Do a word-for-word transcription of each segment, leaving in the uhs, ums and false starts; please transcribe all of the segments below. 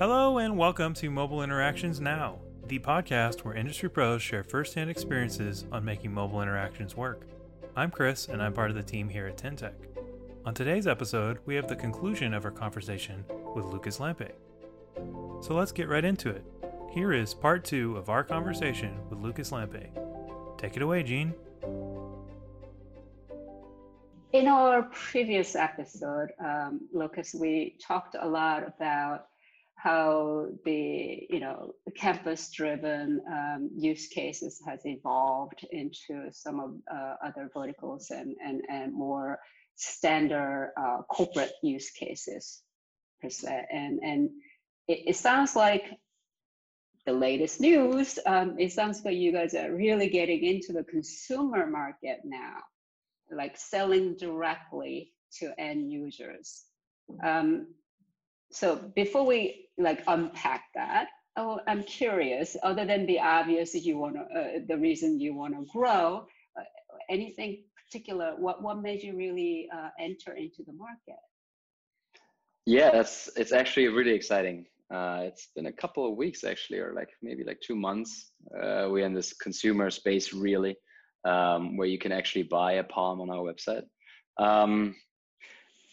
Hello and welcome to Mobile Interactions Now, the podcast where industry pros share firsthand experiences on making mobile interactions work. I'm Chris and I'm part of the team here at TenTech. On today's episode, we have the conclusion of our conversation with Lucas Lampé. So let's get right into it. Here is part two of our conversation with Lucas Lampé. Take it away, Jean. In our previous episode, um, Lucas, we talked a lot about how the you know campus-driven um, use cases has evolved into some of uh, other verticals and and and more standard uh, corporate use cases per se. And and it, it sounds like the latest news. Um, it sounds like you guys are really getting into the consumer market now, like selling directly to end users. Um, So before we like unpack that, oh, I'm curious, other than the obvious that you want to, uh, the reason you want to grow, uh, anything particular, what, what made you really uh, enter into the market? Yeah, that's, it's actually really exciting. Uh, it's been a couple of weeks actually, or like maybe like two months. Uh, we're in this consumer space really, um, where you can actually buy a palm on our website. Um,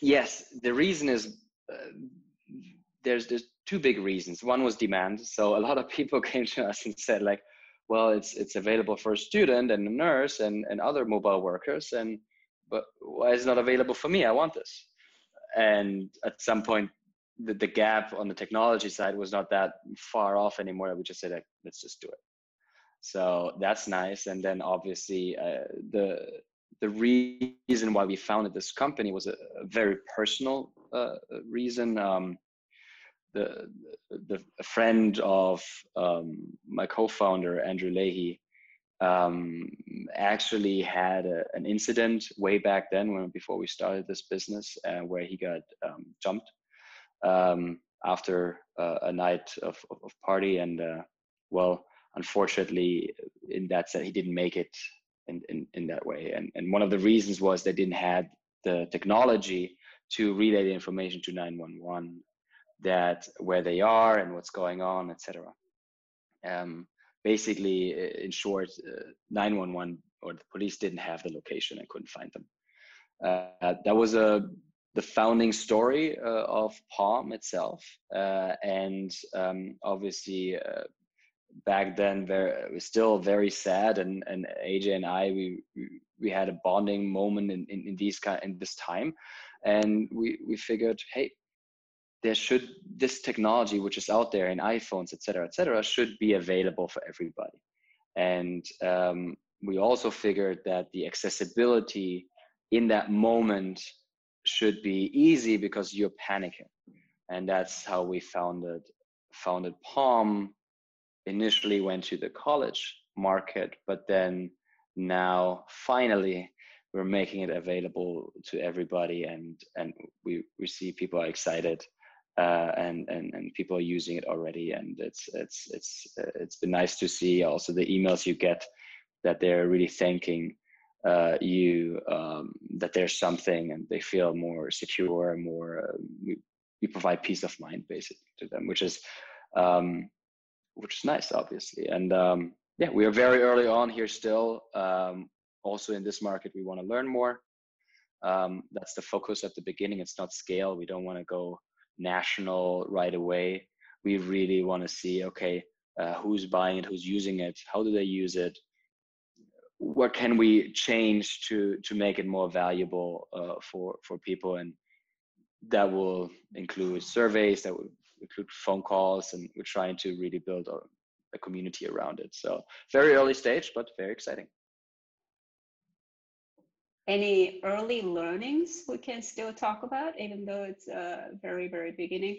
yes, the reason is, uh, There's, there's two big reasons. One was demand. So a lot of people came to us and said like, well, it's it's available for a student and a nurse and, and other mobile workers. And but why is it not available for me? I want this. And at some point, the, the gap on the technology side was not that far off anymore. We just said, like, let's just do it. So that's nice. And then obviously uh, the the reason why we founded this company was a, a very personal uh, reason. Um, The, the a friend of um, my co-founder, Andrew Leahy, um, actually had a, an incident way back then when before we started this business uh, where he got um, jumped um, after uh, a night of, of, of party. And uh, well, unfortunately, in that sense, he didn't make it in, in, in that way. And, and one of the reasons was they didn't have the technology to relay the information to nine one one. That where they are and what's going on, et cetera. Um, basically, in short, uh, nine one one or the police didn't have the location and couldn't find them. Uh, that was a the founding story uh, of Palm itself, uh, and um, obviously uh, back then there, it was still very sad. And, and A J and I, we we had a bonding moment in in, in these kind in this time, and we we figured, hey. There should this technology which is out there in iPhones, et cetera, et cetera, should be available for everybody. And um, we also figured that the accessibility in that moment should be easy because you're panicking. And that's how we founded founded Palm. Initially went to the college market, but then now finally we're making it available to everybody, and and we, we see people are excited. Uh, and, and and people are using it already, and it's it's it's it's been nice to see also the emails you get that they're really thanking uh, you um, that there's something and they feel more secure, more uh, we, we provide peace of mind basically to them, which is um, which is nice obviously. And um, yeah, we are very early on here still. Um, also in this market, we want to learn more. Um, that's the focus at the beginning. It's not scale. We don't want to go national right away. We really want to see, okay, uh, who's buying it, who's using it, how do they use it, what can we change to to make it more valuable uh, for for people, and that will include surveys, that will include phone calls, and we're trying to really build a, a community around it. So very early stage, but very exciting. Any early learnings we can still talk about, even though it's uh, very, very beginning?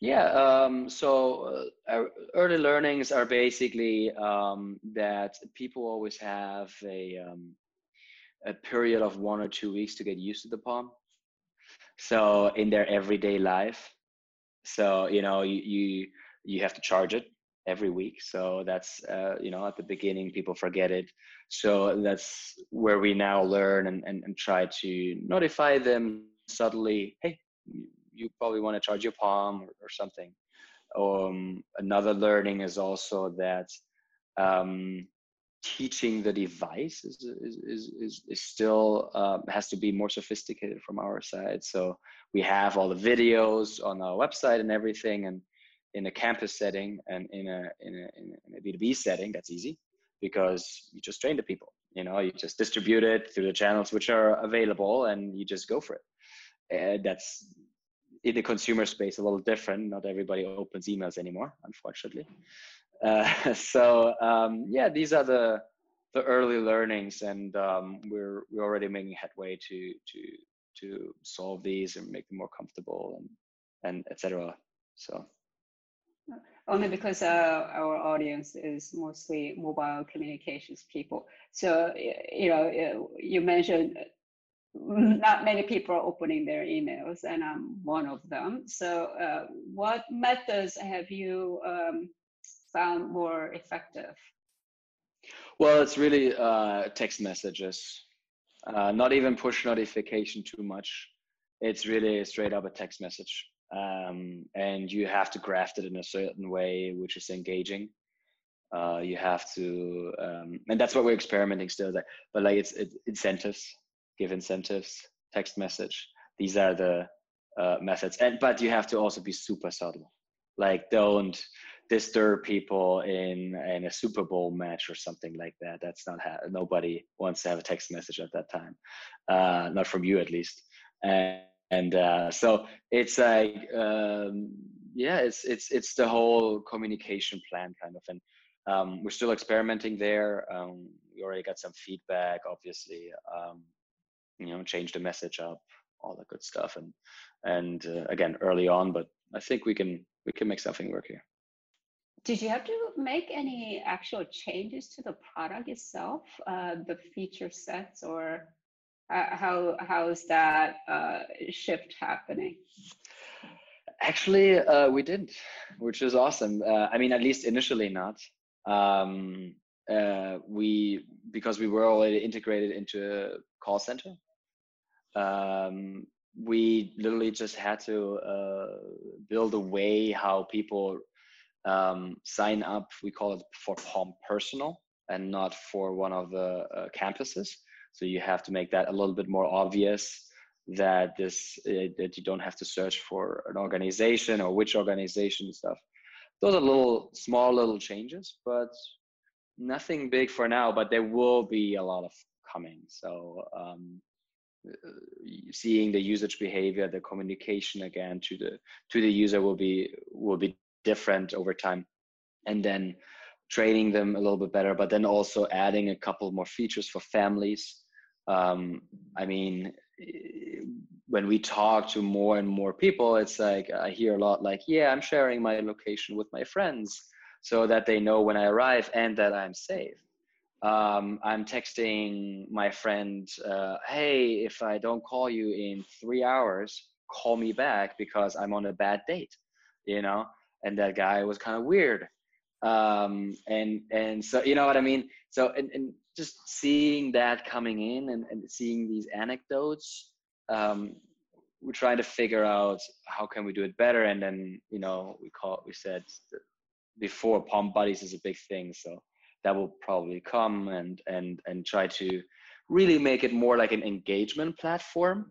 Yeah, um, so uh, early learnings are basically um, that people always have a, um, a period of one or two weeks to get used to the Palm. So in their everyday life. So, you know, you, you, you have to charge it every week. So that's, uh, you know, at the beginning, people forget it. So that's where we now learn and, and, and try to notify them subtly, hey, you probably want to charge your palm or, or something. Um, another learning is also that um, teaching the device is is is, is, is still uh, has to be more sophisticated from our side. So we have all the videos on our website and everything, and in a campus setting and in a in a in a B two B setting, that's easy because you just train the people. You know, you just distribute it through the channels which are available, and you just go for it. Uh, that's in the consumer space a little different. Not everybody opens emails anymore, unfortunately. Uh, so um, yeah, these are the the early learnings, and um, we're we're already making headway to to to solve these and make them more comfortable and and et cetera. So. Only because uh, our audience is mostly mobile communications people. So, you know, you mentioned not many people are opening their emails, and I'm one of them. So uh, what methods have you um, found more effective? Well, it's really uh, text messages, uh, not even push notification too much. It's really straight up a text message. Um, and you have to craft it in a certain way, which is engaging. Uh, you have to, um, and that's what we're experimenting still. Like, but like it's, it's incentives, give incentives, text message. These are the uh, methods. And but you have to also be super subtle. Like don't disturb people in in a Super Bowl match or something like that. That's not how, nobody wants to have a text message at that time. Uh, not from you at least. And, And uh, so it's like, um, yeah, it's it's it's the whole communication plan kind of, and um, we're still experimenting there. Um, we already got some feedback, obviously. Um, you know, change the message up, all that good stuff, and and uh, again early on, but I think we can we can make something work here. Did you have to make any actual changes to the product itself, uh, the feature sets, or? Uh, how how is that uh, shift happening? Actually, uh, we didn't, which is awesome. Uh, I mean, at least initially not. Um, uh, we because we were already integrated into a call center. Um, we literally just had to uh, build a way how people um, sign up. We call it for Palm Personal and not for one of the uh, campuses. So you have to make that a little bit more obvious that this uh, that you don't have to search for an organization or which organization and stuff. Those are little small little changes, but nothing big for now. But there will be a lot of coming. So um, seeing the usage behavior, the communication again to the to the user will be will be different over time, and then training them a little bit better, but then also adding a couple more features for families. Um, I mean, when we talk to more and more people, it's like I hear a lot like, yeah, I'm sharing my location with my friends so that they know when I arrive and that I'm safe. Um, I'm texting my friend, uh, hey, if I don't call you in three hours, call me back because I'm on a bad date, you know? And that guy was kind of weird. Um, and, and so, you know what I mean? So, and, and just seeing that coming in and, and seeing these anecdotes, um, we're trying to figure out how can we do it better. And then, you know, we call, we said before Palm Buddies is a big thing. So that will probably come and, and, and try to really make it more like an engagement platform.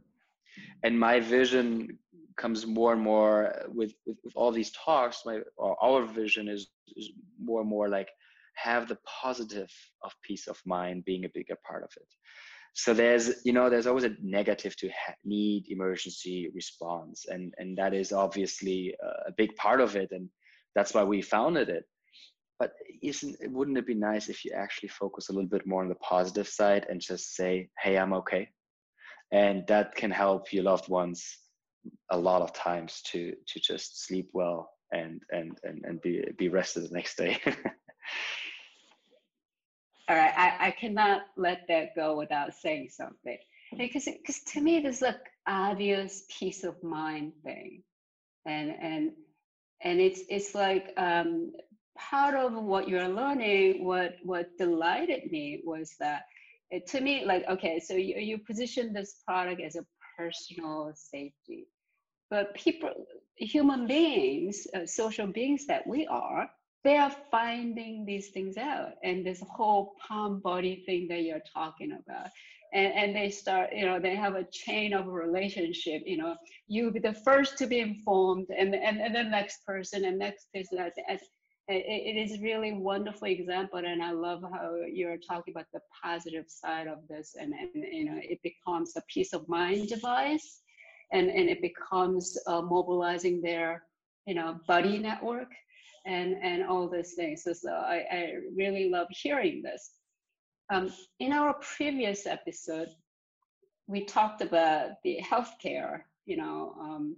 And my vision comes more and more with, with, with all these talks, my, or our vision is, is more and more like have the positive of peace of mind being a bigger part of it. So there's, you know, there's always a negative to ha- need emergency response. And, and that is obviously a big part of it. And that's why we founded it. But isn't, wouldn't it be nice if you actually focus a little bit more on the positive side and just say, hey, I'm okay. And that can help your loved ones a lot of times to to just sleep well and and and, and be be rested the next day. All right, I, I cannot let that go without saying something, because because to me this is an obvious peace of mind thing, and and and it's it's like um, part of what you're learning. What what delighted me was that it, to me like okay, so you you position this product as a personal safety. But people human beings, uh, social beings that we are, they are finding these things out. And this whole palm body thing that you're talking about. And, and they start, you know, they have a chain of a relationship, you know, you be the first to be informed and, and, and the next person and next person. That's, that's, it is really wonderful example. And I love how you're talking about the positive side of this. And, and you know, it becomes a peace of mind device. And, and it becomes uh, mobilizing their, you know, buddy network and, and all those things. So, so I, I really love hearing this. Um, in our previous episode, we talked about the healthcare, you know, um,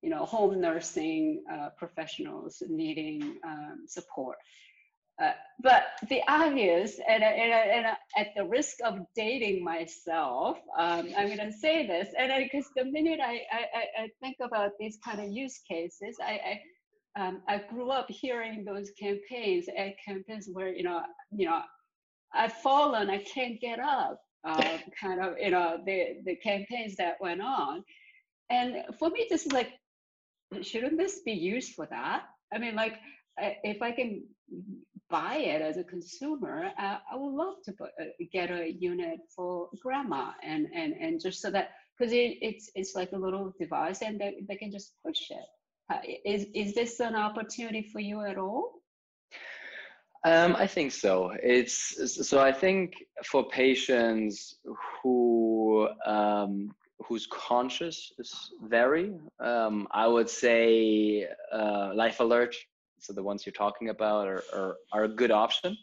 you know, home nursing uh, professionals needing um, support. Uh, but the obvious, and, and, and at the risk of dating myself, um, I'm going to say this, and because the minute I, I, I think about these kind of use cases, I I, um, I grew up hearing those campaigns at campaigns where you know you know I've fallen, I can't get up, uh, kind of you know the the campaigns that went on, and for me this is like, shouldn't this be used for that? I mean, like if I can buy it as a consumer, uh, I would love to put, uh, get a unit for grandma, and and and just so that, because it, it's it's like a little device, and they, they can just push it. Uh, is is this an opportunity for you at all? Um, I think so. It's so I think for patients who um, whose conscious is very, um, I would say uh, Life Alert. So the ones you're talking about are, are, are a good option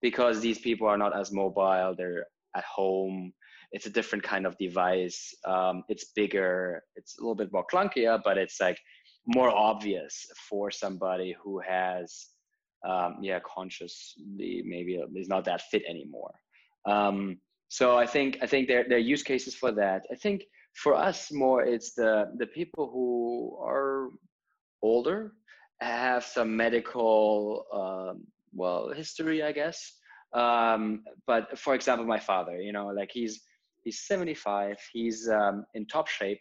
because these people are not as mobile. They're at home. It's a different kind of device. Um, it's bigger. It's a little bit more clunkier, but it's like more obvious for somebody who has, um, yeah, consciously maybe is not that fit anymore. Um, so I think I think there there are use cases for that. I think for us more, it's the the people who are older, have some medical, um, well, history, I guess. Um, but for example, my father, you know, like he's, he's seventy-five, he's um, in top shape.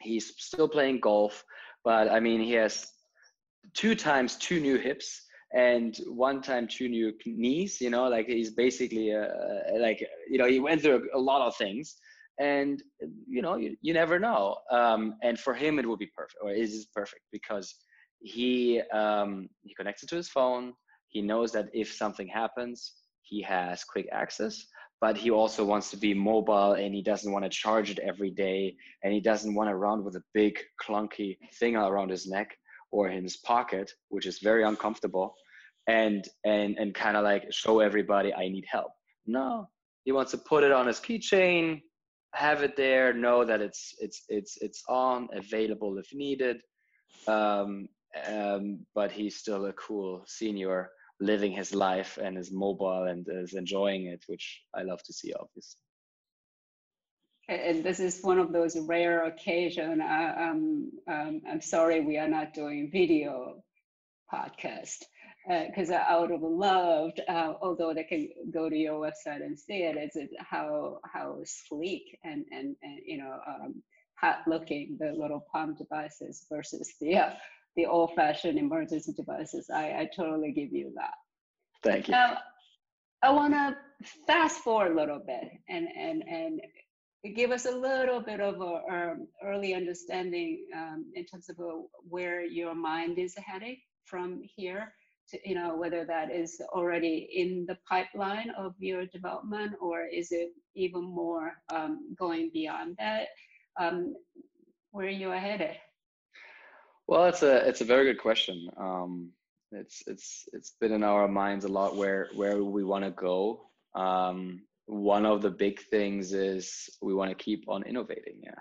He's still playing golf, but I mean, he has two times two new hips and one time two new knees, you know, like he's basically uh, like, you know, he went through a lot of things and, you know, you, you never know. Um, and for him, it would be perfect, or it is perfect because he um he connects it to his phone. He knows that if something happens, he has quick access, but he also wants to be mobile, and he doesn't want to charge it every day, and he doesn't want to run with a big clunky thing around his neck or in his pocket, which is very uncomfortable, and and and kind of like show everybody I need help. No, he wants to put it on his keychain, have it there, know that it's it's it's it's on, available if needed. um Um, but he's still a cool senior living his life and is mobile and is enjoying it, which I love to see, obviously. And this is one of those rare occasions. I, um, um, I'm sorry we are not doing video podcast because uh, I would have loved, uh, although they can go to your website and see it, it's how how sleek and, and, and you know, um, hot looking the little palm devices versus the uh, the old-fashioned emergency devices. I, I totally give you that. Thank you. Now, I want to fast forward a little bit and and and give us a little bit of a, a early understanding um, in terms of a, where your mind is heading from here to, you know, whether that is already in the pipeline of your development or is it even more um, going beyond that? Um, where you are headed? Well, it's a it's a very good question. Um, it's it's it's been in our minds a lot where where we want to go. Um, one of the big things is we want to keep on innovating, yeah,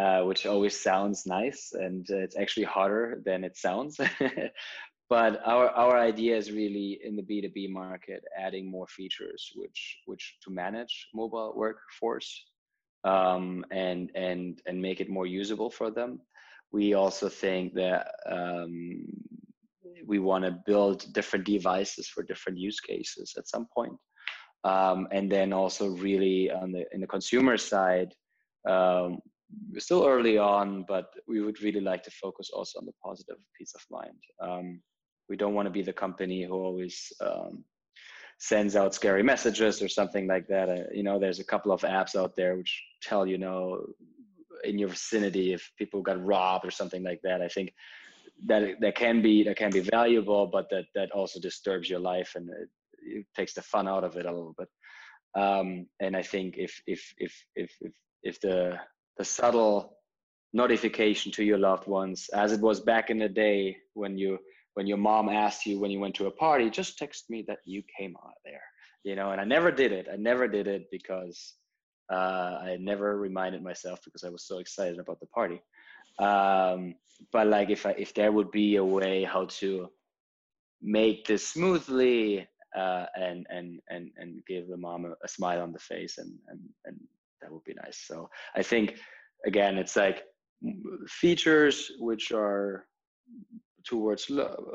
uh, which always sounds nice, and it's actually harder than it sounds. But our our idea is really in the B two B market, adding more features, which which to manage mobile workforce, um, and and and make it more usable for them. We also think that um, we want to build different devices for different use cases at some point. Um, and then also really on the in the consumer side, um, we're still early on, but we would really like to focus also on the positive peace of mind. Um, we don't want to be the company who always um, sends out scary messages or something like that. Uh, you know, there's a couple of apps out there which tell, you know, in your vicinity if people got robbed or something like that. I think that that can be that can be valuable, but that that also disturbs your life, and it, it takes the fun out of it a little bit. Um, and I think if if if if if if the the subtle notification to your loved ones, as it was back in the day when you when your mom asked you when you went to a party, just text me that you came out there, you know. And I never did it. I never did it because uh, I never reminded myself, because I was so excited about the party. Um, but like if I, if there would be a way how to make this smoothly uh, and and and and give the mom a, a smile on the face, and and and that would be nice. So I think, again, it's like features which are towards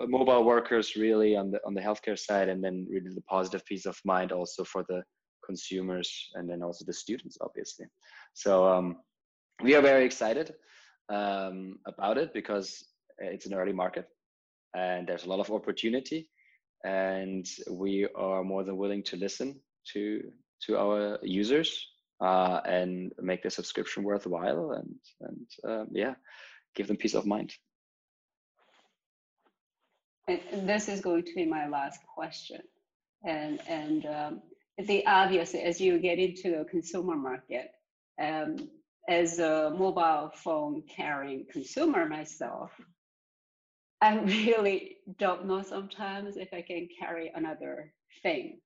mobile workers really on the on the healthcare side, and then really the positive peace of mind also for the consumers, and then also the students, obviously. So um, we are very excited um, about it, because it's an early market and there's a lot of opportunity, and we are more than willing to listen to to our users uh, and make the subscription worthwhile, and and um, yeah, give them peace of mind. And this is going to be my last question, and and um, the obvious, as you get into the consumer market, um, as a mobile phone carrying consumer myself, I really don't know sometimes if I can carry another thing,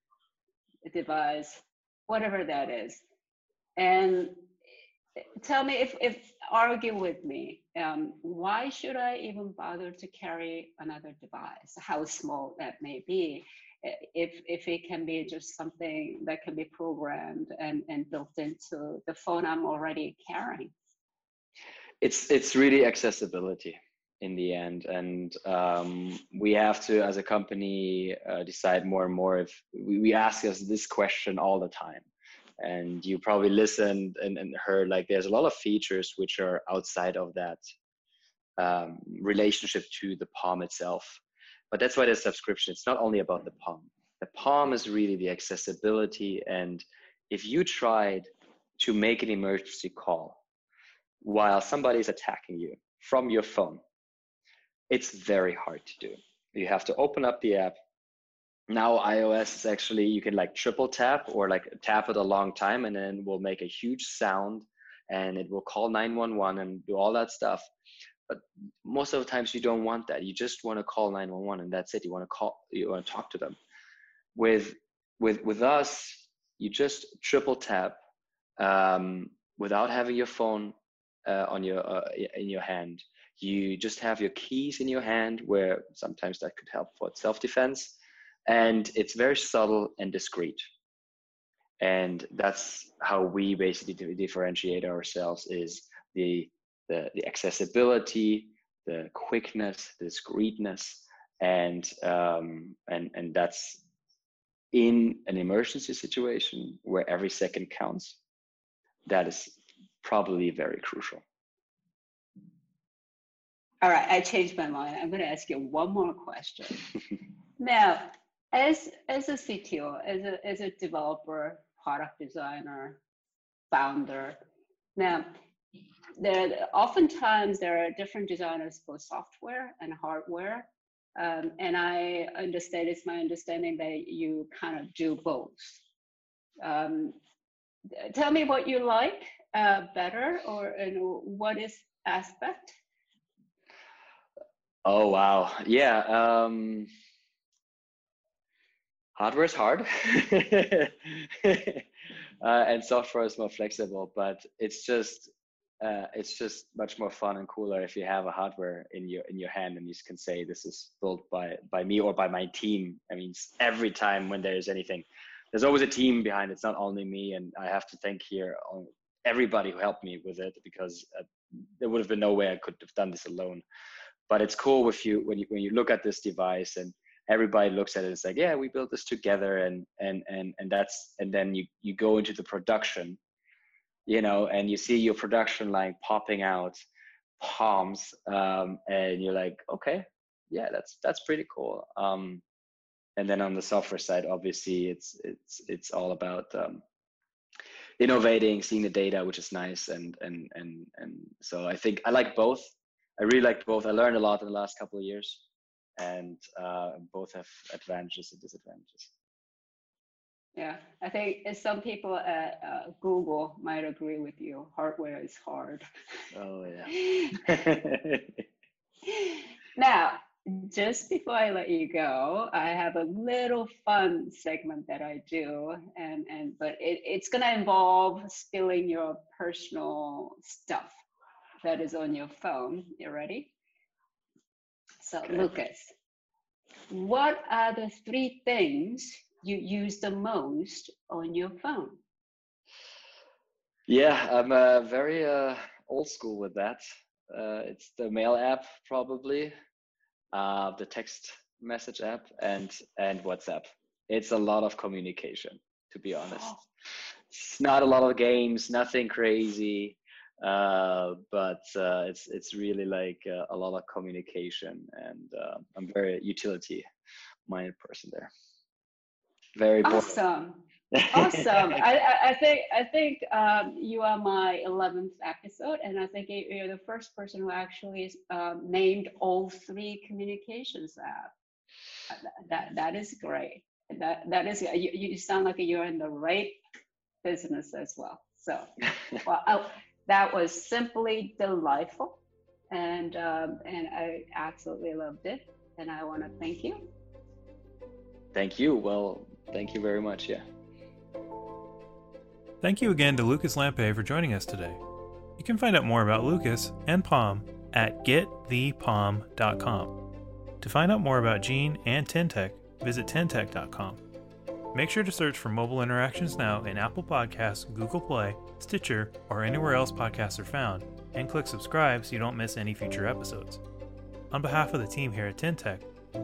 a device, whatever that is. And tell me if, if argue with me, um, why should I even bother to carry another device, how small that may be, if if it can be just something that can be programmed and, and built into the phone I'm already carrying? It's, it's really accessibility in the end. And um, we have to, as a company, uh, decide more and more if we, we ask us this question all the time. And you probably listened and, and heard, like, there's a lot of features which are outside of that um, relationship to the Palm itself. But that's why there's subscription. It's not only about the Palm. The Palm is really the accessibility. And if you tried to make an emergency call while somebody's attacking you from your phone, it's very hard to do. You have to open up the app. Now iOS is actually, you can like triple tap or like tap it a long time, and then we'll make a huge sound and it will call nine one one and do all that stuff. But most of the times you don't want that. You just want to call nine one one and that's it. You want to call, you want to talk to them. With, with, with us, you just triple tap um, without having your phone uh, on your, uh, in your hand. You just have your keys in your hand, where sometimes that could help for self-defense. And it's very subtle and discreet. And that's how we basically differentiate ourselves, is the, the, the accessibility, the quickness, the discreetness, and, um, and, and that's in an emergency situation where every second counts. That is probably very crucial. All right, I changed my mind. I'm gonna ask you one more question. Now, As, as a C T O, as a, as a developer, product designer, founder, now, there, oftentimes there are different designers for software and hardware, um, and I understand, it's my understanding that you kind of do both. Um, tell me what you like uh, better, or and what is aspect? Oh, wow. Yeah. Um... Hardware is hard uh, and software is more flexible, but it's just uh, it's just much more fun and cooler if you have a hardware in your in your hand and you can say, this is built by by me or by my team. I mean, every time when there is anything, there's always a team behind it. It's not only me, and I have to thank here everybody who helped me with it, because uh, there would have been no way I could have done this alone. But it's cool with you when you when you look at this device and everybody looks at it and it's like, yeah, we built this together, and and and and that's, and then you you go into the production you know, and you see your production line popping out palms, um, and you're like, okay, yeah, that's that's pretty cool. Um, and then on the software side, obviously, it's it's it's all about um, innovating, seeing the data, which is nice, and and and and so I think I like both. I really like both. I learned a lot in the last couple of years, and uh, both have advantages and disadvantages. Yeah, I think some people at uh, Google might agree with you. Hardware is hard. Oh, yeah. Now, just before I let you go, I have a little fun segment that I do, and, and but it, it's going to involve spilling your personal stuff that is on your phone. You ready? So, okay. Lucas, what are the three things you use the most on your phone? Yeah, I'm uh, very uh, old school with that. Uh, it's the mail app, probably, uh, the text message app, and and WhatsApp. It's a lot of communication, to be honest. Oh. It's not a lot of games, nothing crazy, uh, but uh, it's it's really like uh, a lot of communication, and uh, I'm very utility-minded person there. Very awesome. Awesome. I, I, I think I think um, you are my eleventh episode, and I think you're the first person who actually um, named all three communications app. That that is great. That that is you. You sound like you're in the right business as well. So, well, I, that was simply delightful, and um, and I absolutely loved it. And I want to thank you. Thank you. Well. Thank you very much, yeah. Thank you again to Lucas Lampé for joining us today. You can find out more about Lucas and Palm at get the palm dot com. To find out more about Gene and TenTech, visit tentech dot com. Make sure to search for Mobile Interactions Now in Apple Podcasts, Google Play, Stitcher, or anywhere else podcasts are found, and click subscribe so you don't miss any future episodes. On behalf of the team here at TenTech,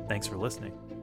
thanks for listening.